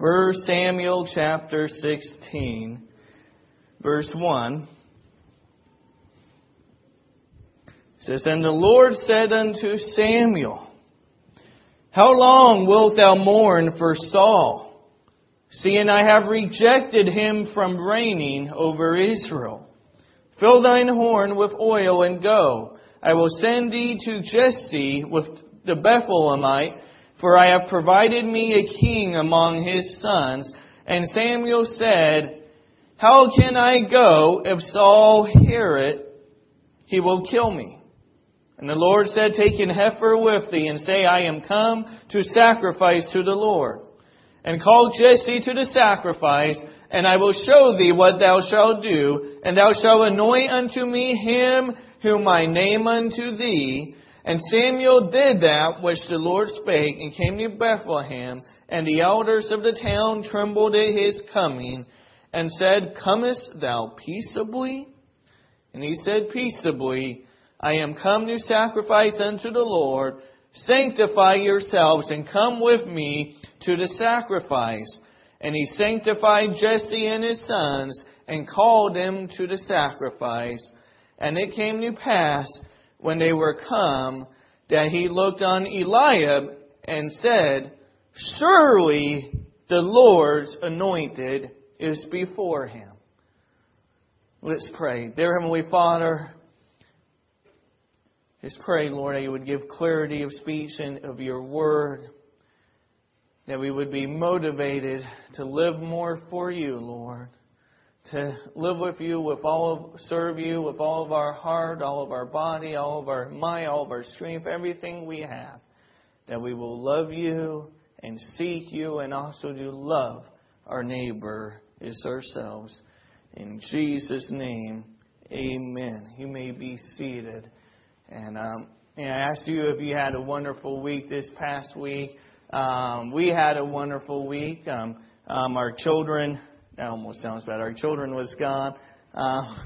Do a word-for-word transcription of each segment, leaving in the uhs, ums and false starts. First Samuel chapter sixteen, verse one. It says, And the Lord said unto Samuel, How long wilt thou mourn for Saul, seeing I have rejected him from reigning over Israel? Fill thine horn with oil and go. I will send thee to Jesse with the Bethlehemite, for I have provided me a king among his sons. And Samuel said, How can I go? If Saul hear it, he will kill me. And the Lord said, Take an heifer with thee, and say, I am come to sacrifice to the Lord. And call Jesse to the sacrifice, and I will show thee what thou shalt do. And thou shalt anoint unto me him whom I name unto thee. And Samuel did that which the Lord spake, and came to Bethlehem. And the elders of the town trembled at his coming, and said, Comest thou peaceably? And he said, Peaceably, I am come to sacrifice unto the Lord. Sanctify yourselves, and come with me to the sacrifice. And he sanctified Jesse and his sons, and called them to the sacrifice. And it came to pass, when they were come, that he looked on Eliab and said, Surely the Lord's anointed is before him. Let's pray. Dear Heavenly Father, let's pray, Lord, that you would give clarity of speech and of your word, that we would be motivated to live more for you, Lord. To live with you, with all of, serve you with all of our heart, all of our body, all of our mind, all of our strength, everything we have. That we will love you and seek you, and also to love our neighbor as ourselves. In Jesus' name, amen. You may be seated. And um, I ask you if you had a wonderful week this past week. Um, we had a wonderful week. Um, um, our children. That almost sounds bad. Our children was gone. Uh,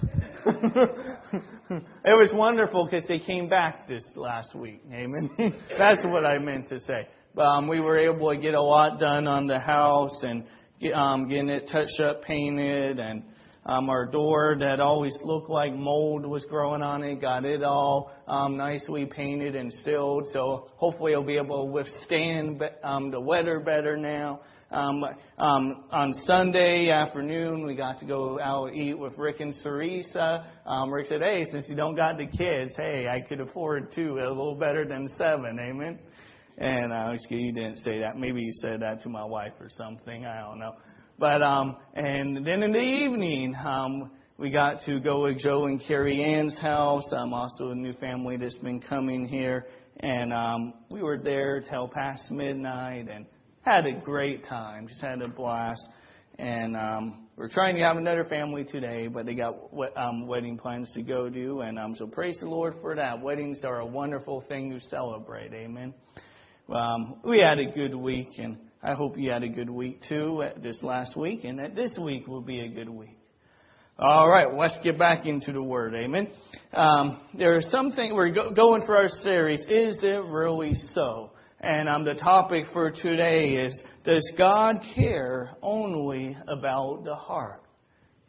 it was wonderful because they came back this last week. Amen. That's what I meant to say. But um, we were able to get a lot done on the house and get, um, getting it touched up, painted, and um, our door that always looked like mold was growing on it. Got it all um, nicely painted and sealed. So hopefully it'll be able to withstand um, the weather better now. Um, um, on Sunday afternoon, we got to go out eat with Rick and Sarisa. Um, Rick said, hey, since you don't got the kids, hey, I could afford two, a little better than seven. Amen. And uh, excuse me, you didn't say that. Maybe you said that to my wife or something. I don't know. But um, and then in the evening, um, we got to go with Joe and Carrie Ann's house. Um, also a new family that's been coming here. And um, we were there till past midnight and had a great time. Just had a blast. And um, we're trying to have another family today, but they got um, wedding plans to go to. And um, so praise the Lord for that. Weddings are a wonderful thing to celebrate. Amen. Um, we had a good week, and I hope you had a good week too this last week, and that this week will be a good week. All right, let's get back into the Word. Amen. Um, there are some things we're go- going for our series, Is It Really So? And um, the topic for today is, does God care only about the heart?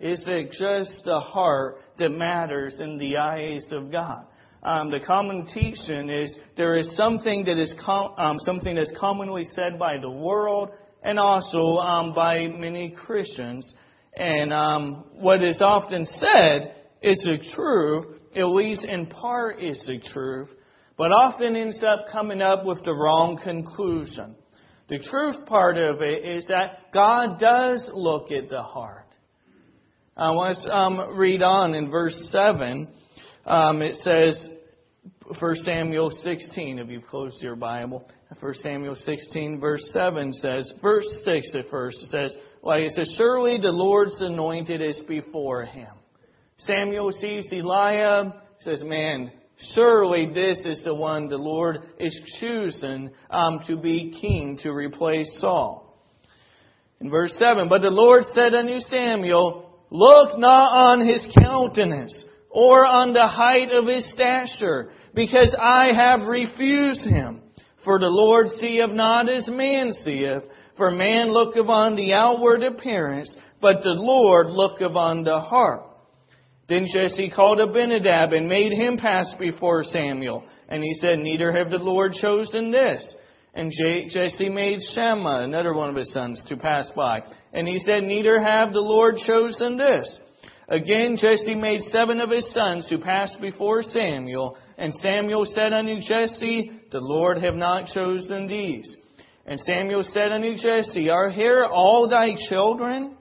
Is it just the heart that matters in the eyes of God? Um, the common teaching is there is something that is com- um, something that's commonly said by the world and also um, by many Christians. And um, what is often said is the truth, at least in part is the truth, but often ends up coming up with the wrong conclusion. The truth part of it is that God does look at the heart. I want to um, read on in verse seven. Um, it says, First Samuel sixteen, if you've closed your Bible. First Samuel sixteen, verse seven says, verse six at first, it says, like it says, Surely the Lord's anointed is before him. Samuel sees Eliab, says, Man, surely this is the one the Lord is choosing um, to be king to replace Saul. In verse seven, But the Lord said unto Samuel, Look not on his countenance, or on the height of his stature, because I have refused him. For the Lord seeth not as man seeth. For man looketh on the outward appearance, but the Lord looketh on the heart. Then Jesse called Abinadab and made him pass before Samuel. And he said, neither have the Lord chosen this. And Jesse made Shammah, another one of his sons, to pass by. And he said, neither have the Lord chosen this. Again Jesse made seven of his sons to pass before Samuel. And Samuel said unto Jesse, the Lord have not chosen these. And Samuel said unto Jesse, are here all thy children?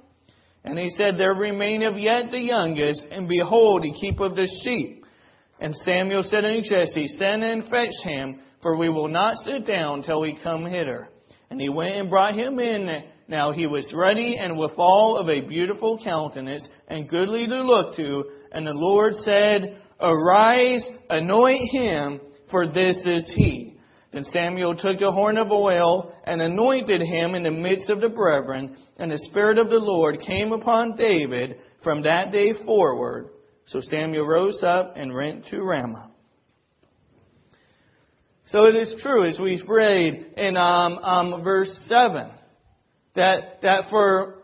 And he said, there remaineth yet the youngest, and behold, he keepeth the sheep. And Samuel said unto Jesse, send and fetch him, for we will not sit down till he come hither. And he went and brought him in. Now he was ruddy, and withal of a beautiful countenance, and goodly to look to. And the Lord said, arise, anoint him, for this is he. Then Samuel took a horn of oil and anointed him in the midst of the brethren. And the Spirit of the Lord came upon David from that day forward. So Samuel rose up and went to Ramah. So it is true, as we've read in um, um, verse seven, that that for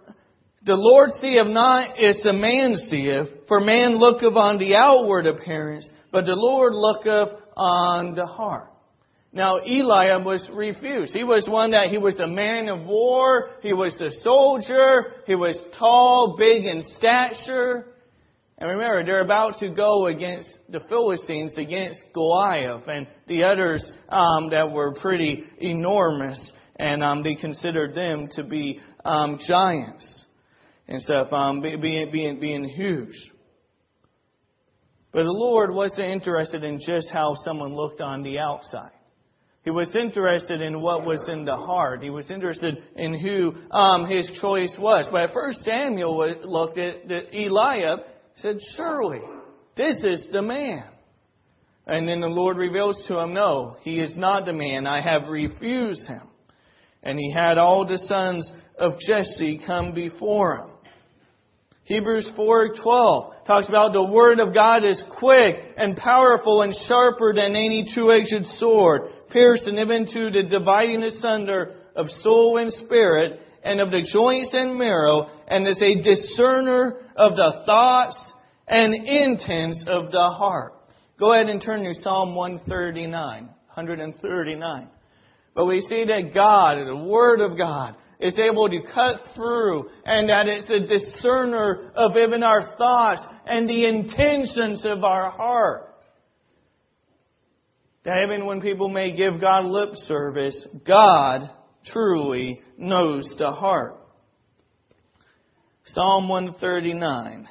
the Lord seeth not as the man seeth, for man looketh on the outward appearance, but the Lord looketh on the heart. Now, Eliab was refused. He was one that he was a man of war. He was a soldier. He was tall, big in stature. And remember, they're about to go against the Philistines, against Goliath and the others um, that were pretty enormous. And um, they considered them to be um, giants and stuff, um, being, being, being huge. But the Lord wasn't interested in just how someone looked on the outside. He was interested in what was in the heart. He was interested in who um, his choice was. But at first Samuel looked at Eliab and said, surely, this is the man. And then the Lord reveals to him, no, he is not the man. I have refused him. And he had all the sons of Jesse come before him. Hebrews four twelve talks about the word of God is quick and powerful and sharper than any two-edged sword, piercing even to the dividing asunder of soul and spirit, and of the joints and marrow, and is a discerner of the thoughts and intents of the heart. Go ahead and turn to Psalm one thirty-nine. But we see that God, the Word of God, is able to cut through, and that it's a discerner of even our thoughts and the intentions of our heart. That even when people may give God lip service, God truly knows the heart. Psalm one thirty-nine.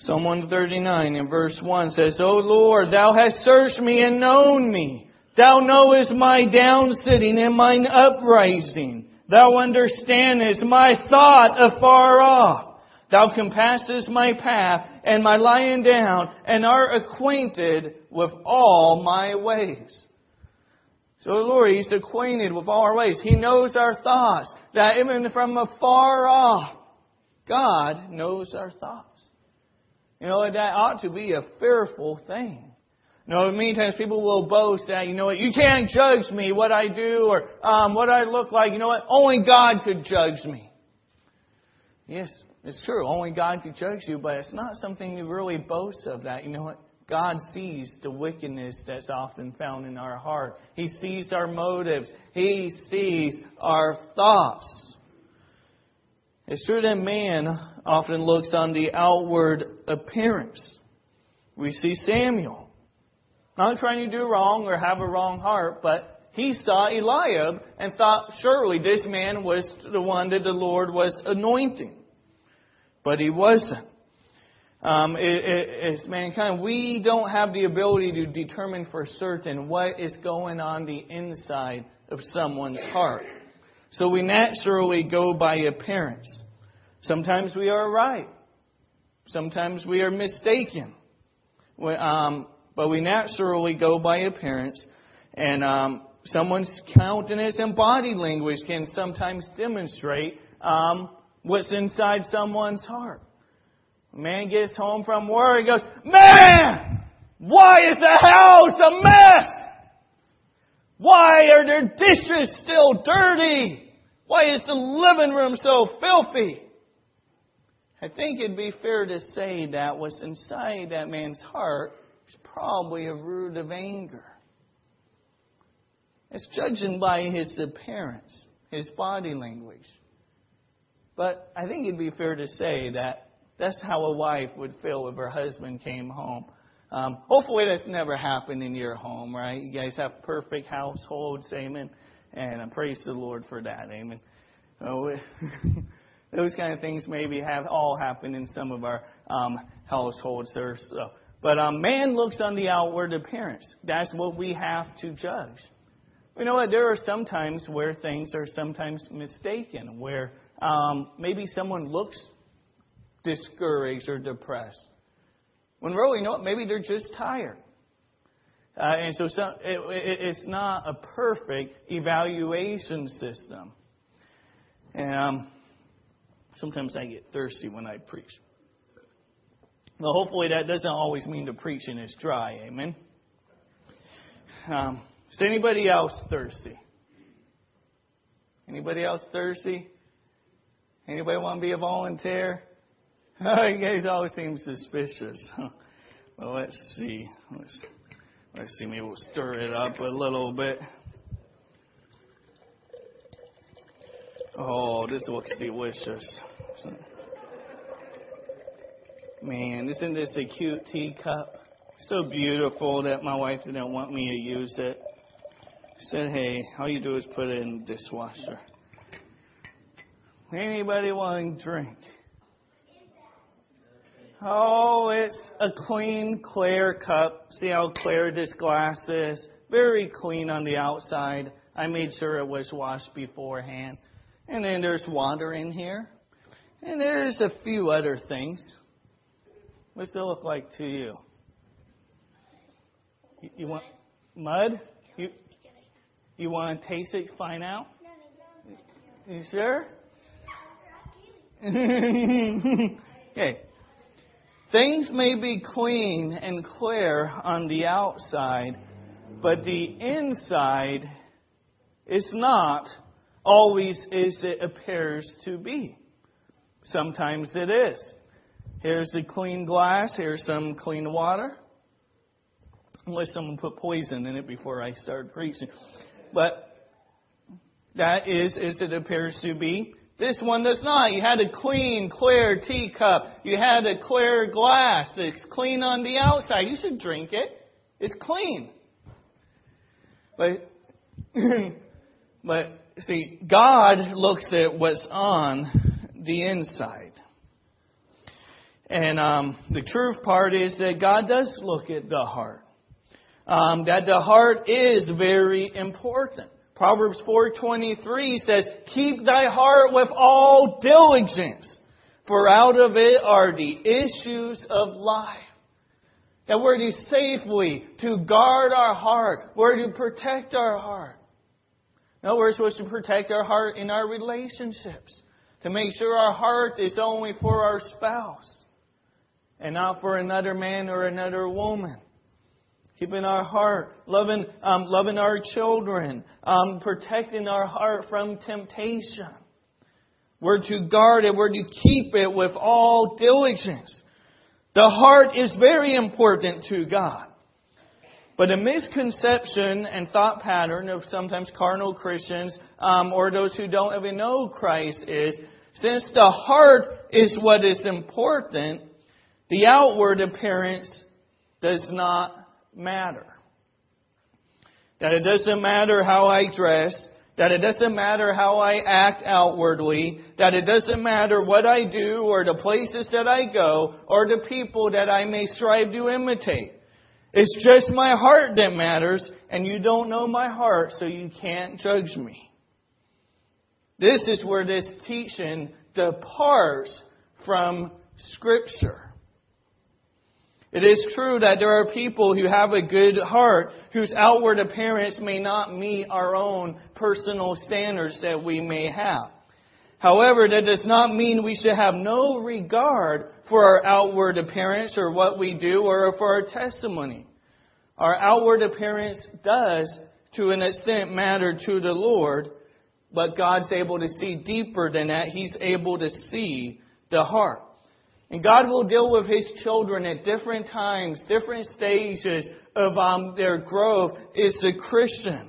Psalm one thirty-nine in verse one says, O Lord, Thou hast searched me and known me. Thou knowest my down sitting and mine uprising. Thou understandest my thought afar off. Thou compassest my path and my lying down, and art acquainted with all my ways. So the Lord, He's acquainted with all our ways. He knows our thoughts. That even from afar off, God knows our thoughts. You know, that ought to be a fearful thing. You know, many times people will boast that, you know what, you can't judge me, what I do, or um, what I look like. You know what, only God could judge me. Yes, it's true. Only God can judge you, but it's not something you really boast of that. You know what? God sees the wickedness that's often found in our heart. He sees our motives. He sees our thoughts. It's true that man often looks on the outward appearance. We see Samuel, not trying to do wrong or have a wrong heart, but he saw Eliab and thought, surely this man was the one that the Lord was anointing. But he wasn't. Um, it, it, it's mankind. We don't have the ability to determine for certain what is going on the inside of someone's heart. So we naturally go by appearance. Sometimes we are right. Sometimes we are mistaken. We, um, but we naturally go by appearance. And um, someone's countenance and body language can sometimes demonstrate um what's inside someone's heart. A man gets home from work, he goes, man, Why is the house a mess? Why are their dishes still dirty? Why is the living room so filthy? I think it'd be fair to say that what's inside that man's heart is probably a root of anger. It's judging by his appearance, his body language. But I think it'd be fair to say that that's how a wife would feel if her husband came home. Um, hopefully that's never happened in your home, right? You guys have perfect households, amen. And I praise the Lord for that, amen. Oh, those kind of things maybe have all happened in some of our um, households. Or so. But um, man looks on the outward appearance. That's what we have to judge. You know what? There are some times where things are sometimes mistaken, where um, maybe someone looks discouraged or depressed. When really, you know what? Maybe they're just tired. Uh, and so some, it, it, it's not a perfect evaluation system. And um, sometimes I get thirsty when I preach. Well, hopefully that doesn't always mean the preaching is dry. Amen. Um, Is anybody else thirsty? Anybody else thirsty? Anybody want to be a volunteer? Oh, you guys always seem suspicious. Well, let's see. Let's, let's see. Maybe we'll stir it up a little bit. Oh, this looks delicious. Man, isn't this a cute teacup? So beautiful that my wife didn't want me to use it. Said, hey, all you do is put it in the dishwasher. Anybody want a drink? Oh, it's a clean, clear cup. See how clear this glass is? Very clean on the outside. I made sure it was washed beforehand. And then there's water in here. And there's a few other things. What's it look like to you? You, you want mud? You, you want to taste it, find out? You sure? Okay. Things may be clean and clear on the outside, but the inside is not always as it appears to be. Sometimes it is. Here's a clean glass. Here's some clean water. Unless someone put poison in it before I start preaching. But that is as it appears to be. This one does not. You had a clean, clear teacup. You had a clear glass. It's clean on the outside. You should drink it. It's clean. But, but see, God looks at what's on the inside. And um, the truth part is that God does look at the heart. Um, that the heart is very important. Proverbs four twenty-three says, keep thy heart with all diligence, for out of it are the issues of life. That we're to safely to guard our heart. We're to protect our heart. No, we're supposed to protect our heart in our relationships. To make sure our heart is only for our spouse and not for another man or another woman. Keeping our heart, loving um, loving our children, um, protecting our heart from temptation. We're to guard it. We're to keep it with all diligence. The heart is very important to God. But a misconception and thought pattern of sometimes carnal Christians um, or those who don't even know Christ is, since the heart is what is important, the outward appearance does not matter. That it doesn't matter how I dress, that it doesn't matter how I act outwardly, that it doesn't matter what I do or the places that I go or the people that I may strive to imitate. It's just my heart that matters, and you don't know my heart, so you can't judge me. This is where this teaching departs from Scripture. It is true that there are people who have a good heart whose outward appearance may not meet our own personal standards that we may have. However, that does not mean we should have no regard for our outward appearance or what we do or for our testimony. Our outward appearance does, to an extent, matter to the Lord, but God's able to see deeper than that. He's able to see the heart. And God will deal with His children at different times, different stages of um, their growth as a Christian.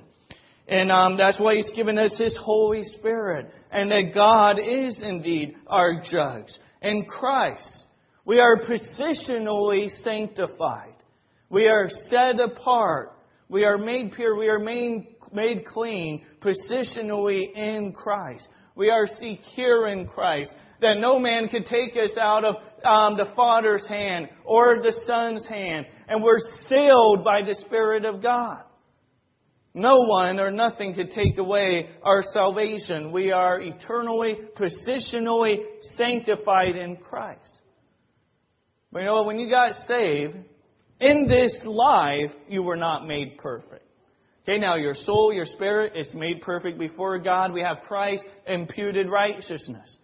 And um, that's why He's given us His Holy Spirit. And that God is indeed our judge. In Christ, we are positionally sanctified. We are set apart. We are made pure. We are made, made clean positionally in Christ. We are secure in Christ. That no man can take us out of um, the Father's hand or the Son's hand. And we're sealed by the Spirit of God. No one or nothing could take away our salvation. We are eternally, positionally sanctified in Christ. But you know, when you got saved, in this life, you were not made perfect. Okay, now your soul, your spirit is made perfect before God. We have Christ's imputed righteousness.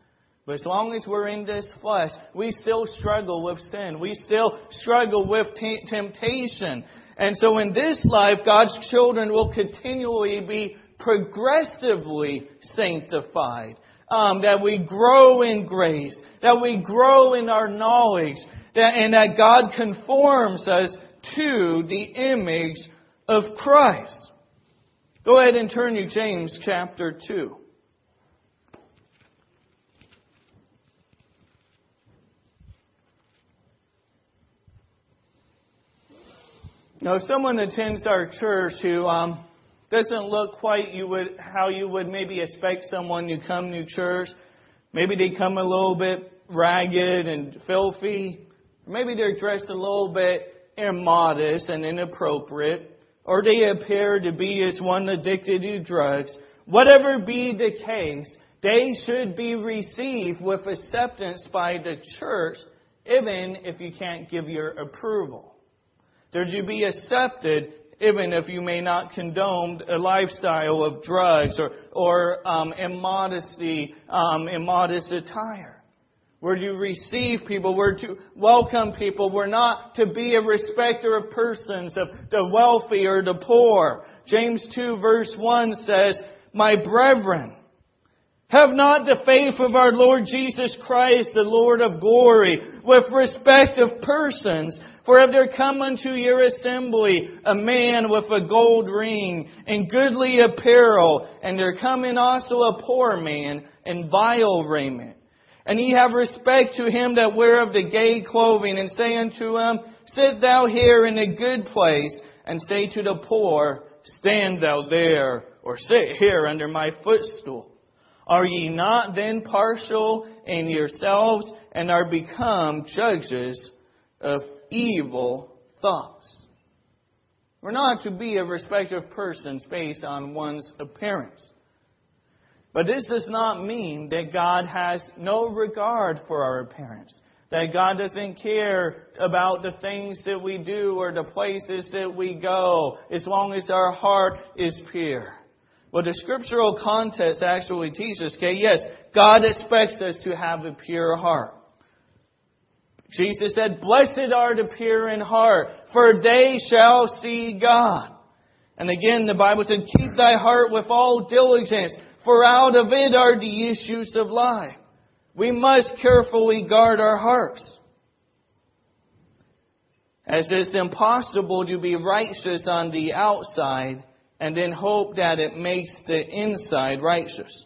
But as long as we're in this flesh, we still struggle with sin. We still struggle with t- temptation. And so in this life, God's children will continually be progressively sanctified. Um, that we grow in grace. That we grow in our knowledge. That, and that God conforms us to the image of Christ. Go ahead and turn to James chapter two. Now, if someone attends our church who um, doesn't look quite you would how you would maybe expect someone to come to church, maybe they come a little bit ragged and filthy, maybe they're dressed a little bit immodest and inappropriate, or they appear to be as one addicted to drugs. Whatever be the case, they should be received with acceptance by the church, even if you can't give your approval. They're to be accepted even if you may not condone a lifestyle of drugs or, or um, immodesty, um, immodest attire. We're to receive people. We're to welcome people. We're not to be a respecter of persons, of the wealthy or the poor. James two verse one says, "My brethren, have not the faith of our Lord Jesus Christ, the Lord of glory, with respect of persons. For if there come unto your assembly a man with a gold ring and goodly apparel, and there come in also a poor man in vile raiment, and ye have respect to him that weareth the gay clothing, and say unto him, Sit thou here in a good place, and say to the poor, Stand thou there, or sit here under my footstool. Are ye not then partial in yourselves, and are become judges of evil thoughts?" We're not to be a respecter of persons based on one's appearance. But this does not mean that God has no regard for our appearance. That God doesn't care about the things that we do or the places that we go, as long as our heart is pure. Well, the scriptural context actually teaches, okay, yes, God expects us to have a pure heart. Jesus said, "Blessed are the pure in heart, for they shall see God." And again, the Bible said, "Keep thy heart with all diligence, for out of it are the issues of life." We must carefully guard our hearts. As it's impossible to be righteous on the outside and then hope that it makes the inside righteous.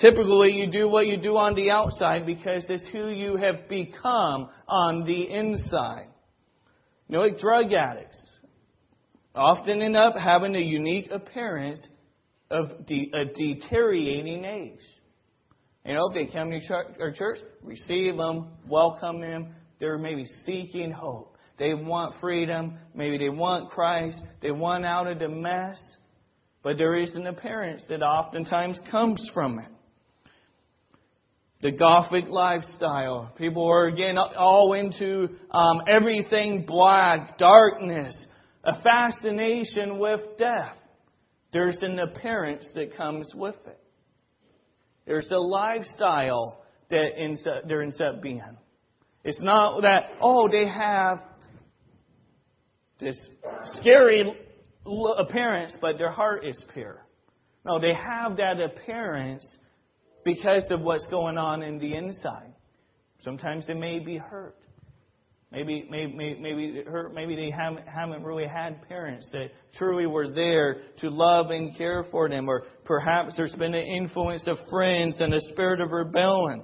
Typically, you do what you do on the outside because it's who you have become on the inside. You know, like drug addicts often end up having a unique appearance of de- a deteriorating age. You know, if they come to church, or church, receive them, welcome them. They're maybe seeking hope. They want freedom. Maybe they want Christ. They want out of the mess. But there is an appearance that oftentimes comes from it. The Gothic lifestyle. People are, again, all into um, everything black, darkness, a fascination with death. There's an appearance that comes with it. There's a lifestyle that ends up, there ends up being. It's not that, oh, they have this scary appearance, but their heart is pure. No, they have that appearance because of what's going on in the inside. Sometimes they may be hurt. Maybe, maybe, maybe, hurt. Maybe they haven't, haven't really had parents that truly were there to love and care for them. Or perhaps there's been an influence of friends and a spirit of rebellion.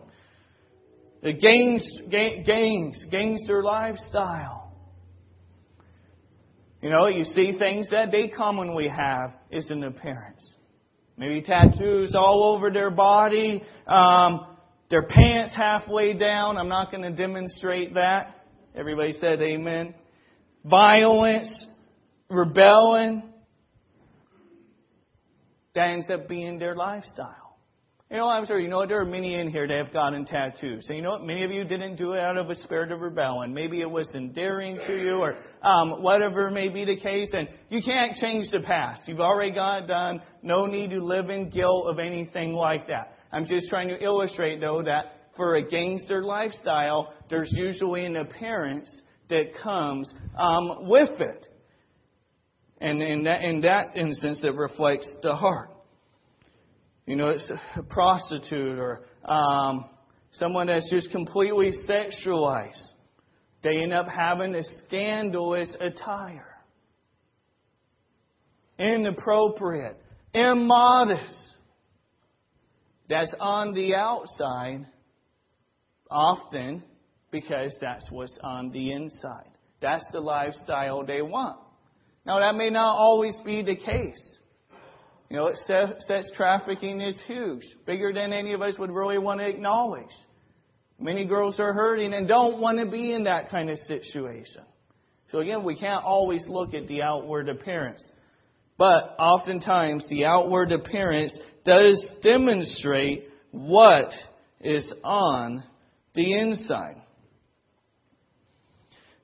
The gangs, gang, gangs, gangster lifestyle. You know, you see things that they commonly have is an appearance. Maybe tattoos all over their body, um, their pants halfway down. I'm not going to demonstrate that. Everybody said amen. Violence, rebelling, that ends up being their lifestyle. You know, I'm sorry, you know what? There are many in here that have gotten tattoos. So you know what? Many of you didn't do it out of a spirit of rebellion. Maybe it was endearing to you or um, whatever may be the case. And you can't change the past. You've already got it done. No need to live in guilt of anything like that. I'm just trying to illustrate, though, that for a gangster lifestyle, there's usually an appearance that comes um, with it. And in that, in that instance, it reflects the heart. You know, it's a prostitute or um, someone that's just completely sexualized. They end up having a scandalous attire. Inappropriate. Immodest. That's on the outside. Often, because that's what's on the inside. That's the lifestyle they want. Now, that may not always be the case. You know, sex trafficking is huge, bigger than any of us would really want to acknowledge. Many girls are hurting and don't want to be in that kind of situation. So again, we can't always look at the outward appearance. But oftentimes, the outward appearance does demonstrate what is on the inside.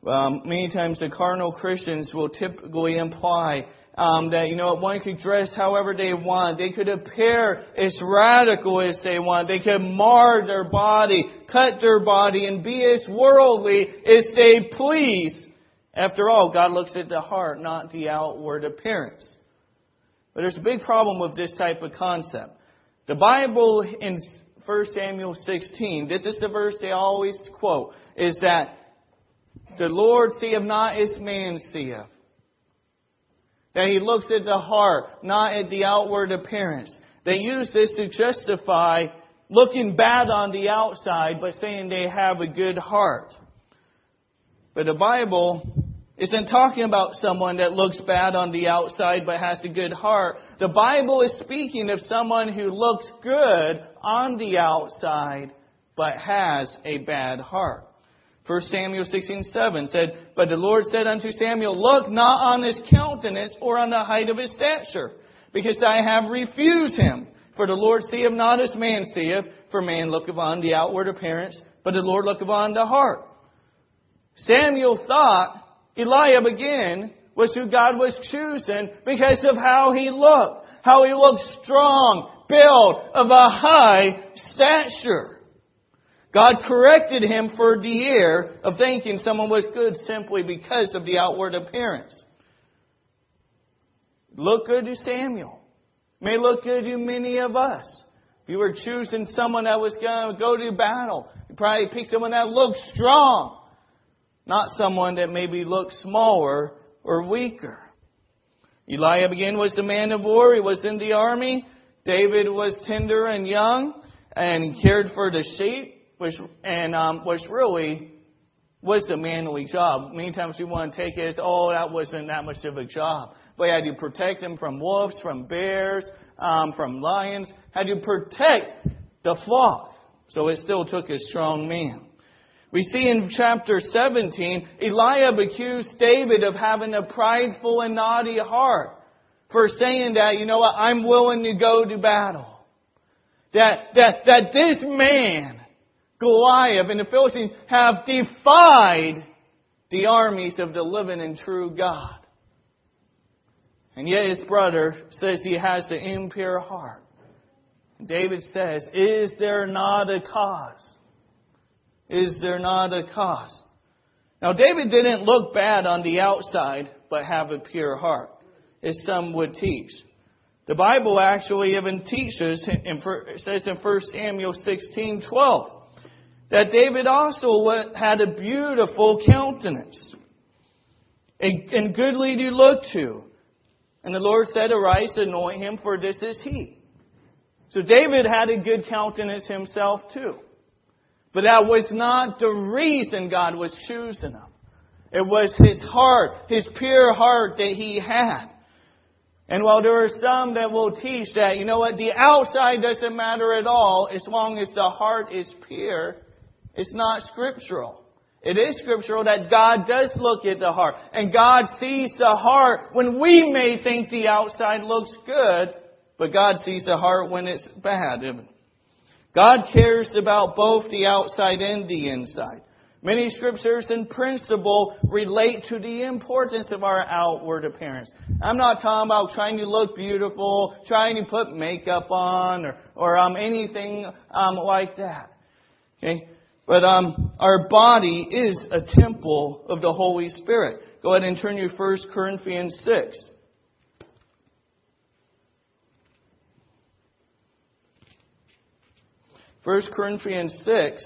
Um, many times the carnal Christians will typically imply um, that, you know, one could dress however they want. They could appear as radical as they want. They could mar their body, cut their body, and be as worldly as they please. After all, God looks at the heart, not the outward appearance. But there's a big problem with this type of concept. The Bible in First Samuel sixteen, this is the verse they always quote, is that the Lord seeth not as man seeth. That He looks at the heart, not at the outward appearance. They use this to justify looking bad on the outside, but saying they have a good heart. But the Bible isn't talking about someone that looks bad on the outside but has a good heart. The Bible is speaking of someone who looks good on the outside but has a bad heart. First Samuel sixteen seven said, "But the Lord said unto Samuel, Look not on his countenance or on the height of his stature, because I have refused him. For the Lord seeth not as man seeth, for man looketh on the outward appearance, but the Lord looketh on the heart." Samuel thought Eliab, again, was who God was choosing because of how he looked. How he looked strong, built, of a high stature. God corrected him for the error of thinking someone was good simply because of the outward appearance. Look good to Samuel. May look good to many of us. If you were choosing someone that was going to go to battle, you probably pick someone that looked strong. Not someone that maybe looked smaller or weaker. Eliab again was the man of war. He was in the army. David was tender and young and cared for the sheep, which and um, which really was a manly job. Many times we want to take it as, oh, that wasn't that much of a job. But had to protect them from wolves, from bears, um, from lions. Had to protect the flock. So it still took a strong man. We see in chapter seventeen, Eliab accused David of having a prideful and naughty heart for saying that, you know what, I'm willing to go to battle. That, that, that this man, Goliath and the Philistines, have defied the armies of the living and true God. And yet his brother says he has the impure heart. David says, is there not a cause? Is there not a cause? Now, David didn't look bad on the outside, but have a pure heart, as some would teach. The Bible actually even teaches, it says in First Samuel sixteen twelve, that David also had a beautiful countenance, and goodly to look to. And the Lord said, arise, anoint him, for this is he. So David had a good countenance himself too. But that was not the reason God was choosing him. It was his heart, his pure heart that he had. And while there are some that will teach that, you know what, the outside doesn't matter at all as long as the heart is pure, it's not scriptural. It is scriptural that God does look at the heart. And God sees the heart when we may think the outside looks good, but God sees the heart when it's bad. God cares about both the outside and the inside. Many scriptures in principle relate to the importance of our outward appearance. I'm not talking about trying to look beautiful, trying to put makeup on, or, or um, anything um, like that. Okay? But um, our body is a temple of the Holy Spirit. Go ahead and turn to First Corinthians six. First Corinthians six,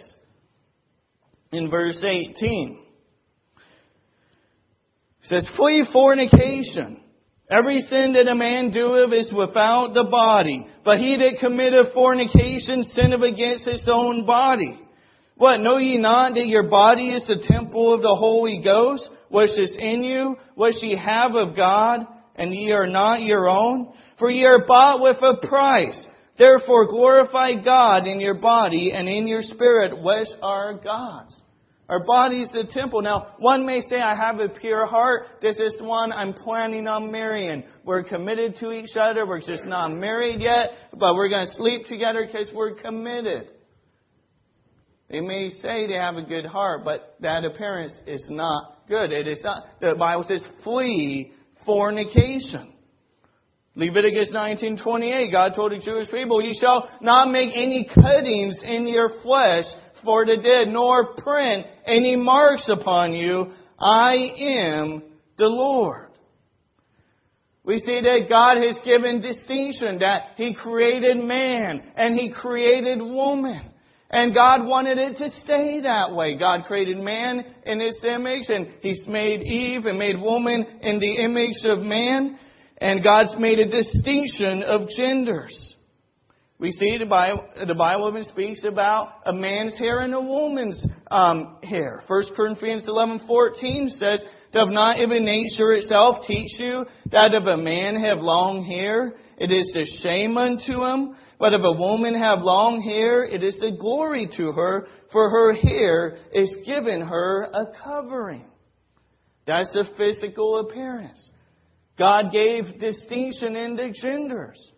in verse eighteen. It says, flee fornication. Every sin that a man doeth is without the body. But he that committeth fornication sinneth against his own body. What, know ye not that your body is the temple of the Holy Ghost, which is in you, which ye have of God, and ye are not your own? For ye are bought with a price. Therefore glorify God in your body and in your spirit, which are God's. Our body is the temple. Now, one may say, I have a pure heart. This is one I'm planning on marrying. We're committed to each other. We're just not married yet, but we're going to sleep together because we're committed. They may say they have a good heart, but that appearance is not good. It is not. The Bible says, flee fornication. Leviticus nineteen twenty-eight, God told the Jewish people, ye shall not make any cuttings in your flesh for the dead, nor print any marks upon you. I am the Lord. We see that God has given distinction, that He created man and He created woman. And God wanted it to stay that way. God created man in His image, and He's made Eve and made woman in the image of man. And God's made a distinction of genders. We see the Bible, the Bible even speaks about a man's hair and a woman's um, hair. First Corinthians eleven fourteen says, doth not even nature itself teach you that if a man have long hair, it is a shame unto him? But if a woman have long hair, it is a glory to her, for her hair is given her a covering. That's the physical appearance. God gave distinction in the genders.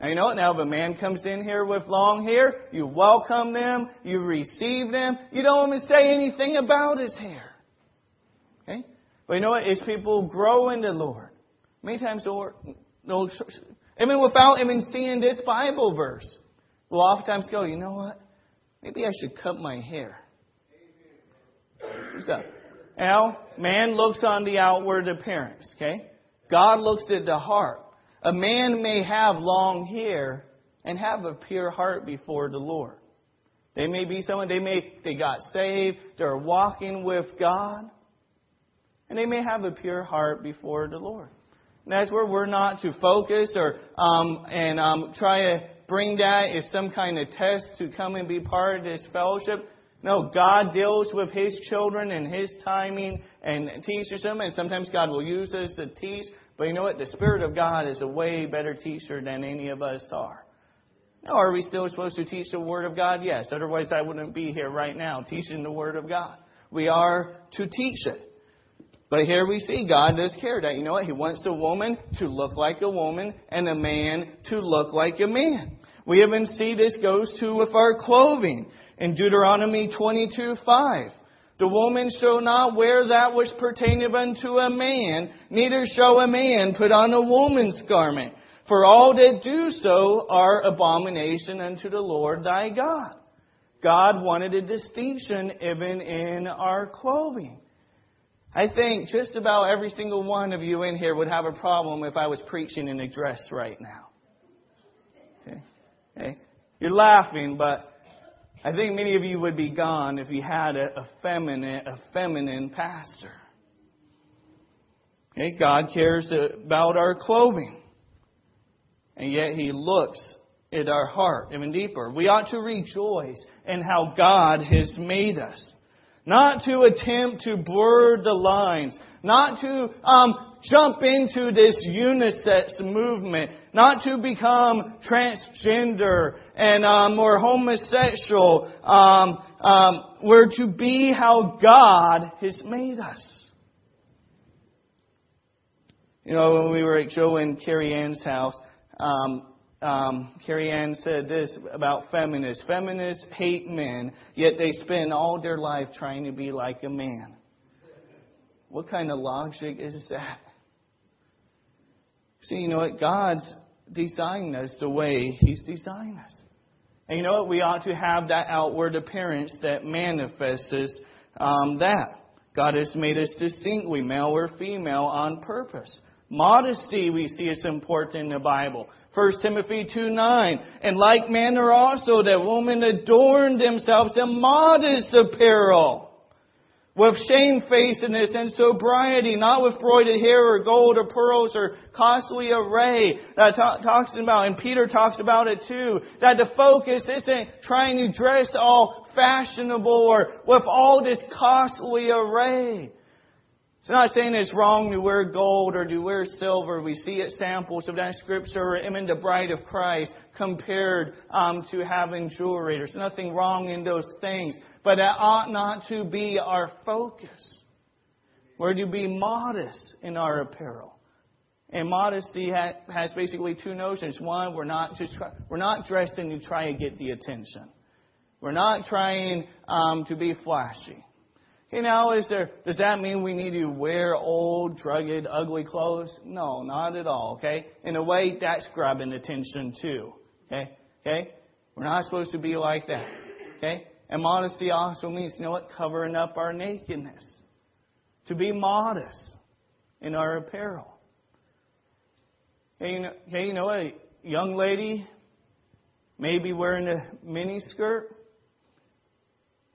Now, you know what? Now, if a man comes in here with long hair, you welcome them, you receive them. You don't even say anything about his hair. Okay? But you know what? As people grow in the Lord, many times they'll, they'll, even without even seeing this Bible verse, we'll oftentimes go, you know what? Maybe I should cut my hair. What's up? Now, man looks on the outward appearance, okay? God looks at the heart. A man may have long hair and have a pure heart before the Lord. They may be someone, they may they got saved, they're walking with God, and they may have a pure heart before the Lord. And that's where we're not to focus or um, and um, try to bring that as some kind of test to come and be part of this fellowship. No, God deals with His children in His timing and teaches them. And sometimes God will use us to teach. But you know what? The Spirit of God is a way better teacher than any of us are. Now, are we still supposed to teach the Word of God? Yes. Otherwise, I wouldn't be here right now teaching the Word of God. We are to teach it. But here we see God does care that, you know what? He wants a woman to look like a woman and a man to look like a man. We even see this goes to with our clothing. In Deuteronomy twenty-two five, the woman shall not wear that which pertaineth unto a man, neither shall a man put on a woman's garment. For all that do so are abomination unto the Lord thy God. God wanted a distinction even in our clothing. I think just about every single one of you in here would have a problem if I was preaching in a dress right now. Okay. Okay. You're laughing, but I think many of you would be gone if you had a, a feminine a feminine pastor. Okay. God cares about our clothing. And yet he looks at our heart even deeper. We ought to rejoice in how God has made us. Not to attempt to blur the lines. Not to um, jump into this unisex movement. Not to become transgender and um, or homosexual. Um, um, we're to be how God has made us. You know, when we were at Joe and Carrie Ann's house, um, Um, Carrie Ann said this about feminists. Feminists hate men, yet they spend all their life trying to be like a man. What kind of logic is that? See, you know what? God's designed us the way He's designed us. And you know what? We ought to have that outward appearance that manifests um, that. God has made us distinctly male or female on purpose. Modesty, we see, is important in the Bible. First Timothy two nine. In like manner also that women adorn themselves in modest apparel, with shamefacedness and sobriety, not with broided hair or gold or pearls or costly array. That t- talks about, and Peter talks about it too, that the focus isn't trying to dress all fashionable or with all this costly array. It's not saying it's wrong to wear gold or to wear silver. We see it samples of that scripture, even the bride of Christ compared um, to having jewelry. There's nothing wrong in those things, but that ought not to be our focus. We're to be modest in our apparel. And modesty ha- has basically two notions. One, we're not just try- we're not dressing to try to get the attention. We're not trying um, to be flashy. Okay, now, is there, does that mean we need to wear old, drugged, ugly clothes? No, not at all, okay? In a way, that's grabbing attention too, okay? Okay? We're not supposed to be like that, okay? And modesty also means, you know what? Covering up our nakedness. To be modest in our apparel. Okay, you know, okay, you know what? A young lady maybe wearing a miniskirt.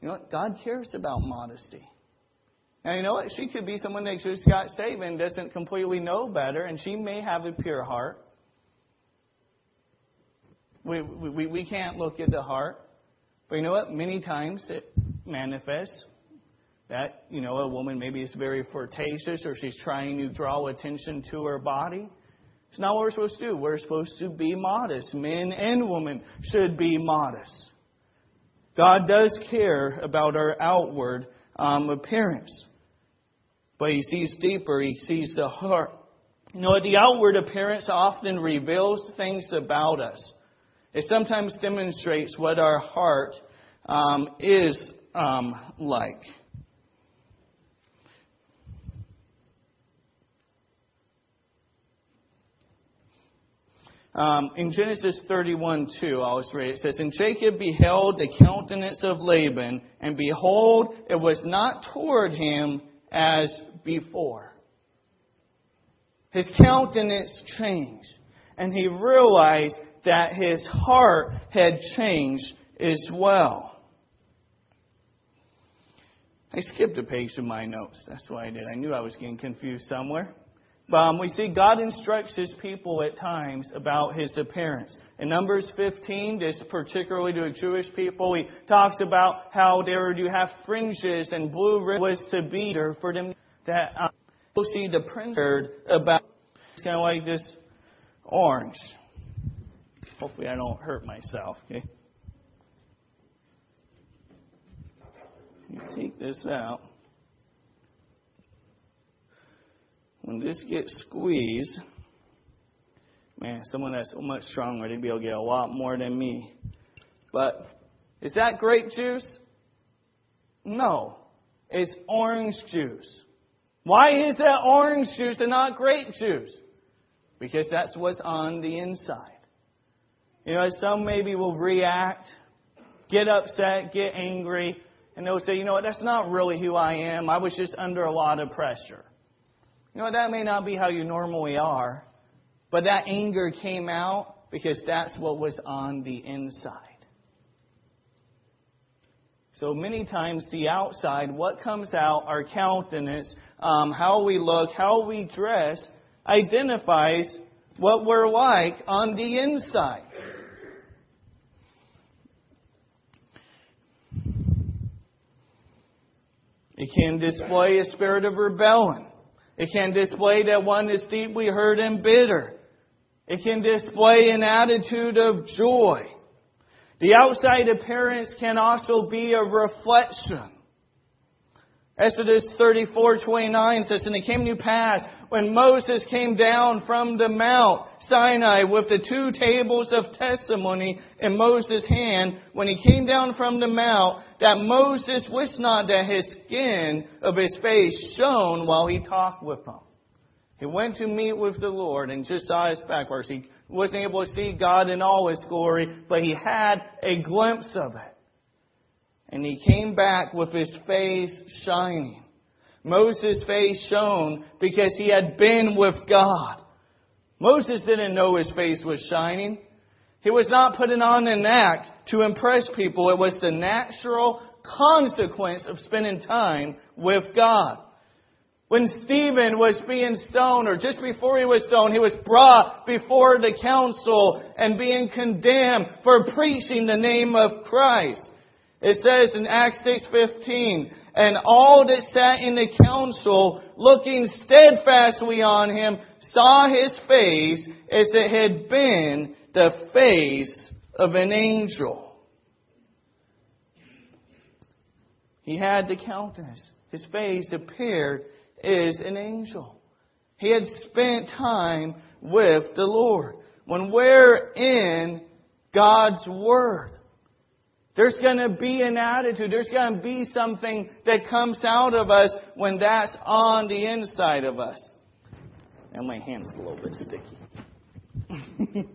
You know what? God cares about modesty. Now, you know what? She could be someone that just got saved and doesn't completely know better, and she may have a pure heart. We we we can't look at the heart. But you know what? Many times it manifests that, you know, a woman maybe is very flirtatious or she's trying to draw attention to her body. It's not what we're supposed to do. We're supposed to be modest. Men and women should be modest. God does care about our outward um, appearance. But He sees deeper. He sees the heart. You know, the outward appearance often reveals things about us. It sometimes demonstrates what our heart um, is um, like. Um, in Genesis thirty-one two, I'll just read it. It says, And Jacob beheld the countenance of Laban, and behold, it was not toward him as before. His countenance changed, and he realized that his heart had changed as well. I skipped a page in my notes. That's why I did. I knew I was getting confused somewhere. Um, we see God instructs His people at times about His appearance. In Numbers fifteen, this particularly to the Jewish people, He talks about how they were to have fringes and blue ribbon was to be there for them. That um, we'll see the prince heard about. It's kind of like this orange. Hopefully, I don't hurt myself. Okay. Let me take this out. When this gets squeezed, man, someone that's so much stronger, they'd be able to get a lot more than me. But is that grape juice? No. It's orange juice. Why is that orange juice and not grape juice? because that's what's on the inside. You know, some maybe will react, get upset, get angry, and they'll say, you know what, that's not really who I am. I was just under a lot of pressure. You know, that may not be how you normally are, but that anger came out because that's what was on the inside. So many times the outside, what comes out, our countenance, um, how we look, how we dress, identifies what we're like on the inside. It can display a spirit of rebellion. It can display that one is deeply hurt and bitter. It can display an attitude of joy. The outside appearance can also be a reflection. Exodus thirty-four twenty-nine says, and it came to pass when Moses came down from the Mount Sinai with the two tables of testimony in Moses' hand, when he came down from the mount, that Moses wist not that his skin of his face shone while he talked with him. He went to meet with the Lord and just saw his backwards. He wasn't able to see God in all his glory, but he had a glimpse of it. And he came back with his face shining. Moses' face shone because he had been with God. Moses didn't know his face was shining. He was not putting on an act to impress people. It was the natural consequence of spending time with God. When Stephen was being stoned, or just before he was stoned, he was brought before the council and being condemned for preaching the name of Christ. It says in Acts six fifteen, and all that sat in the council, looking steadfastly on him, saw his face as it had been the face of an angel. He had the countenance. His face appeared as an angel. He had spent time with the Lord. When we're in God's Word, there's going to be an attitude. There's going to be something that comes out of us when that's on the inside of us. And my hand's a little bit sticky.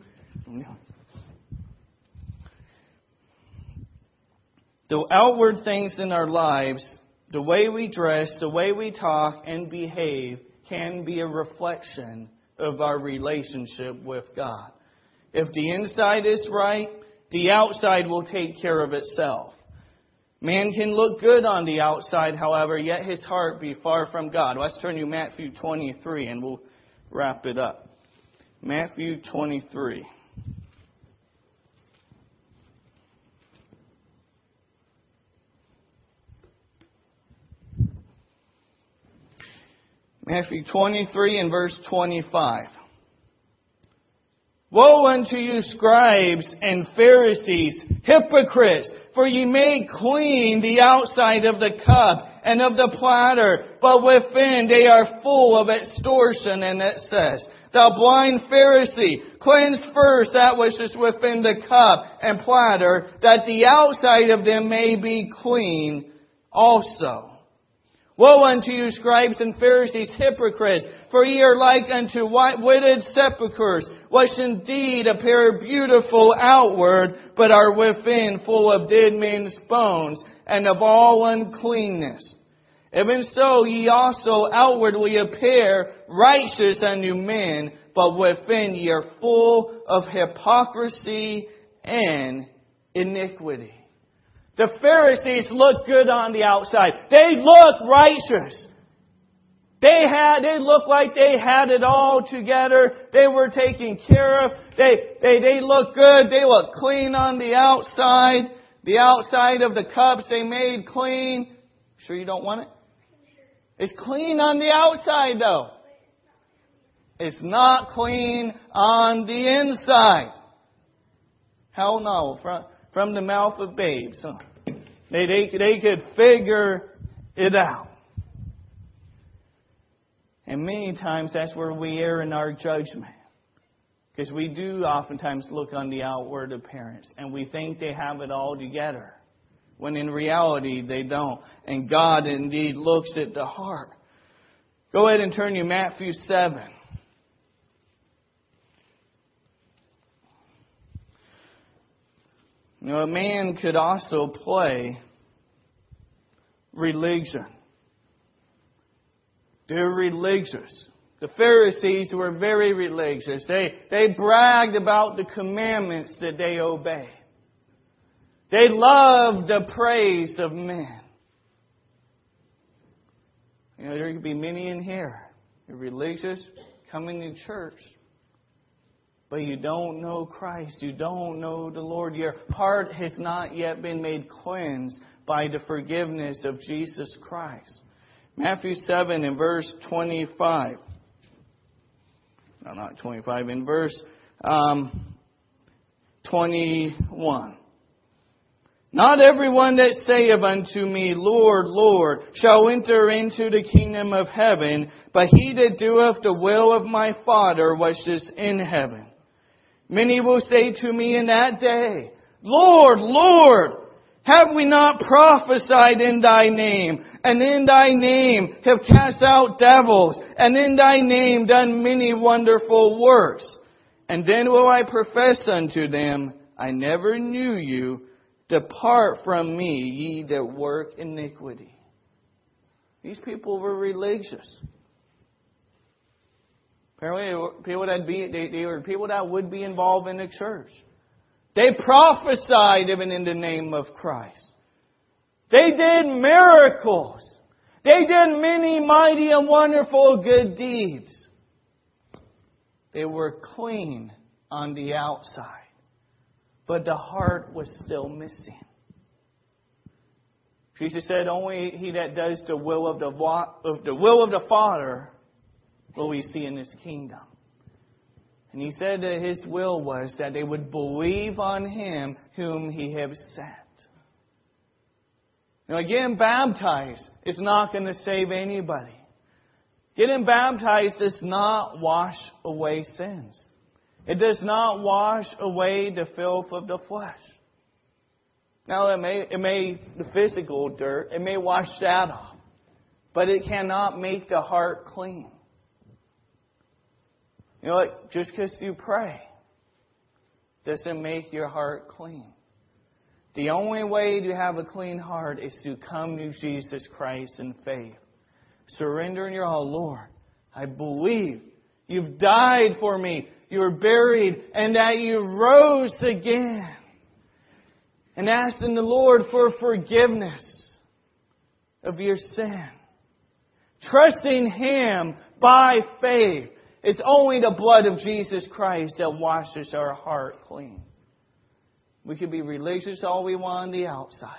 The outward things in our lives, the way we dress, the way we talk and behave, can be a reflection of our relationship with God. If the inside is right, the outside will take care of itself. Man can look good on the outside, however, yet his heart be far from God. Let's turn to Matthew twenty-three and we'll wrap it up. Matthew twenty-three. Matthew twenty-three and verse twenty-five. Woe unto you, scribes and Pharisees, hypocrites! For ye make clean the outside of the cup and of the platter, but within they are full of extortion and excess. Thou blind Pharisee, cleanse first that which is within the cup and platter, that the outside of them may be clean also. Woe unto you, scribes and Pharisees, hypocrites! For ye are like unto white-witted sepulchres, which indeed appear beautiful outward, but are within full of dead men's bones, and of all uncleanness. Even so ye also outwardly appear righteous unto men, but within ye are full of hypocrisy and iniquity. The Pharisees looked good on the outside. They looked righteous. They had, they looked like they had it all together. They were taken care of. They, they, they looked good. They looked clean on the outside. The outside of the cups they made clean. Sure you don't want it? It's clean on the outside though. It's not clean on the inside. Hell no. From, from the mouth of babes, huh? They, they, they could figure it out. And many times that's where we err in our judgment. Because we do oftentimes look on the outward appearance. And we think they have it all together. When in reality they don't. And God indeed looks at the heart. Go ahead and turn to Matthew seven. You know, a man could also play religion. They're religious. The Pharisees were very religious. They, they bragged about the commandments that they obey. They loved the praise of men. You know, there could be many in here. You're religious, coming to church, but you don't know Christ. You don't know the Lord. Your heart has not yet been made cleansed by the forgiveness of Jesus Christ. Matthew seven and verse twenty-five. No, not twenty-five. In verse um, twenty-one. Not everyone that saith unto me, Lord, Lord, shall enter into the kingdom of heaven, but he that doeth the will of my Father which is in heaven. Many will say to me in that day, Lord, Lord, have we not prophesied in thy name, and in thy name have cast out devils, and in thy name done many wonderful works? And then will I profess unto them, I never knew you. Depart from me, ye that work iniquity. These people were religious. Apparently, they were people that be they, they were people that would be involved in the church. They prophesied even in the name of Christ. They did miracles. They did many mighty and wonderful good deeds. They were clean on the outside. But the heart was still missing. Jesus said, only he that does the will of the, of the will of the Father will we see in his kingdom. And he said that his will was that they would believe on him whom he had sent. Now again, baptized is not going to save anybody. Getting baptized does not wash away sins. It does not wash away the filth of the flesh. Now, it may, it may, the physical dirt, it may wash that off. But it cannot make the heart clean. You know what? Just because you pray doesn't make your heart clean. The only way to have a clean heart is to come to Jesus Christ in faith. Surrendering your all, Lord, I believe you've died for me. You were buried, and that you rose again. And asking the Lord for forgiveness of your sin. Trusting Him by faith. It's only the blood of Jesus Christ that washes our heart clean. We could be religious all we want on the outside,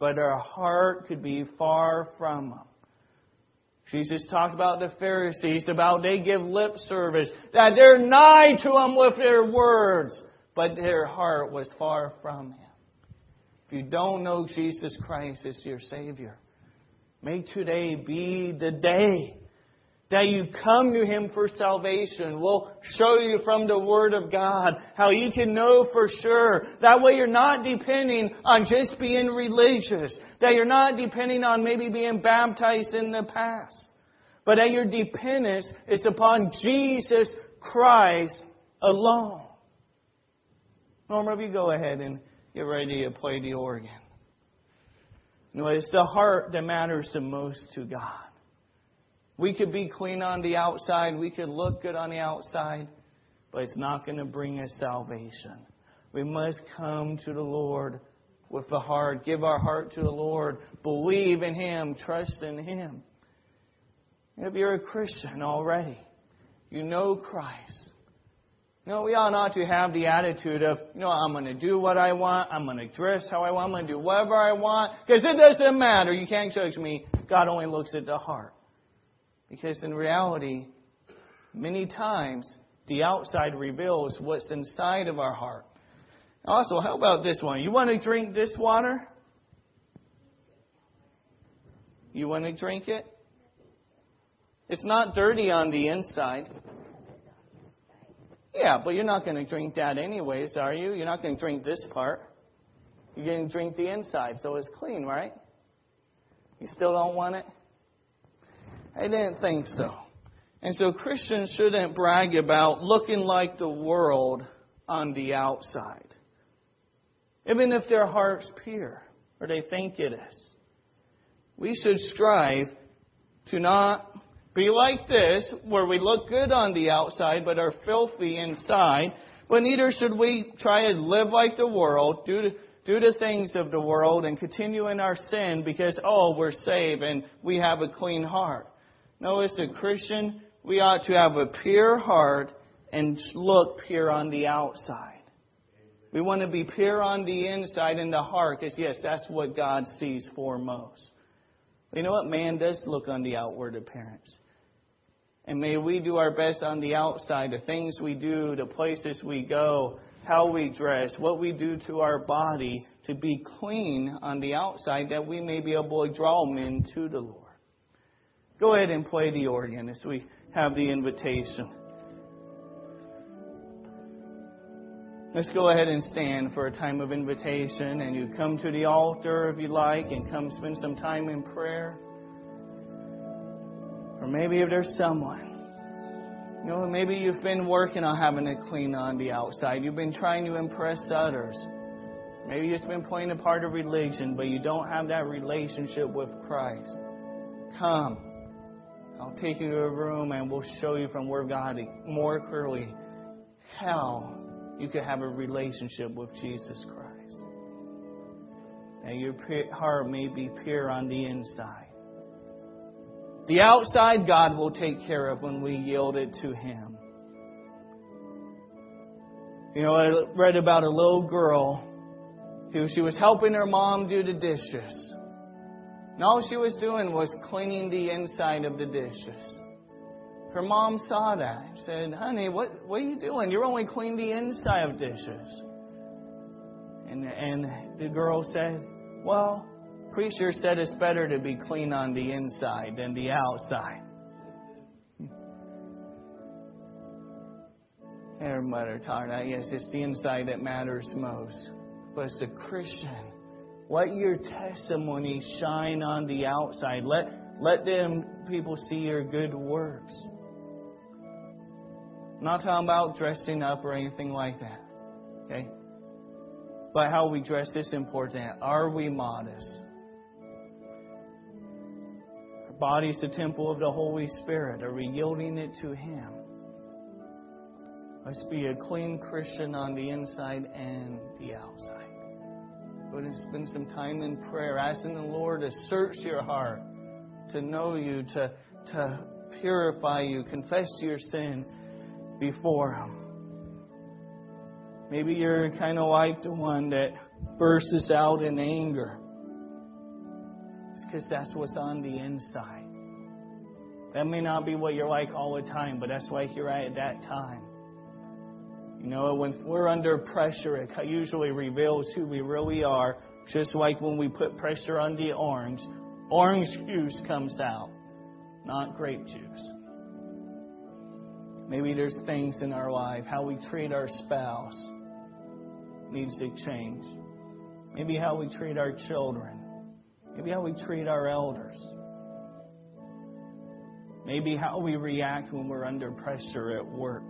but our heart could be far from Him. Jesus talked about the Pharisees, about they give lip service, that they're nigh to Him with their words, but their heart was far from Him. If you don't know Jesus Christ as your Savior, may today be the day that you come to Him for salvation. We'll show you from the Word of God how you can know for sure. That way you're not depending on just being religious. That you're not depending on maybe being baptized in the past. But that your dependence is upon Jesus Christ alone. Norma, if you go ahead and get ready to play the organ. You know, it's the heart that matters the most to God. We could be clean on the outside. We could look good on the outside. But it's not going to bring us salvation. We must come to the Lord with the heart. Give our heart to the Lord. Believe in Him. Trust in Him. If you're a Christian already, you know Christ. You know, we ought not to have the attitude of, you know, I'm going to do what I want. I'm going to dress how I want. I'm going to do whatever I want. Because it doesn't matter. You can't judge me. God only looks at the heart. Because in reality, many times, the outside reveals what's inside of our heart. Also, how about this one? You want to drink this water? You want to drink it? It's not dirty on the inside. Yeah, but you're not going to drink that anyways, are you? You're not going to drink this part. You're going to drink the inside, so it's clean, right? You still don't want it? I didn't think so. And so Christians shouldn't brag about looking like the world on the outside. even if their heart's pure, or they think it is. We should strive to not be like this, where we look good on the outside but are filthy inside. But neither should we try to live like the world, do the, do the things of the world, and continue in our sin because, oh, we're saved and we have a clean heart. No, as a Christian, we ought to have a pure heart and look pure on the outside. We want to be pure on the inside and the heart, because, yes, that's what God sees foremost. But you know what? Man does look on the outward appearance. And may we do our best on the outside, the things we do, the places we go, how we dress, what we do to our body, to be clean on the outside, that we may be able to draw men to the Lord. Go ahead and play the organ as we have the invitation. Let's go ahead and stand for a time of invitation, and you come to the altar if you like, and come spend some time in prayer. Or maybe if there's someone, you know, maybe you've been working on having it clean on the outside. You've been trying to impress others. Maybe you've just been playing a part of religion, but you don't have that relationship with Christ. Come. I'll take you to a room and we'll show you from where God more clearly how you can have a relationship with Jesus Christ. And your heart may be pure on the inside. The outside God will take care of when we yield it to Him. You know, I read about a little girl who she was helping her mom do the dishes. And all she was doing was cleaning the inside of the dishes. Her mom saw that and said, "Honey, what, what are you doing? You're only cleaning the inside of dishes." And, and the girl said, "Well, preacher said it's better to be clean on the inside than the outside." Her mother taught her, yes, it's the inside that matters most. But as a Christian, let your testimony shine on the outside. Let, let them people see your good works. I'm not talking about dressing up or anything like that. Okay? But how we dress is important. Are we modest? Body's the temple of the Holy Spirit. Are we yielding it to Him? Let's be a clean Christian on the inside and the outside. Go and spend some time in prayer, asking the Lord to search your heart, to know you, to, to purify you, confess your sin before Him. Maybe you're kind of like the one that bursts out in anger. It's because that's what's on the inside. That may not be what you're like all the time, but that's like you're at that time. You know, when we're under pressure, it usually reveals who we really are. Just like when we put pressure on the orange, orange juice comes out, not grape juice. Maybe there's things in our life, how we treat our spouse needs to change. Maybe how we treat our children. Maybe how we treat our elders. Maybe how we react when we're under pressure at work.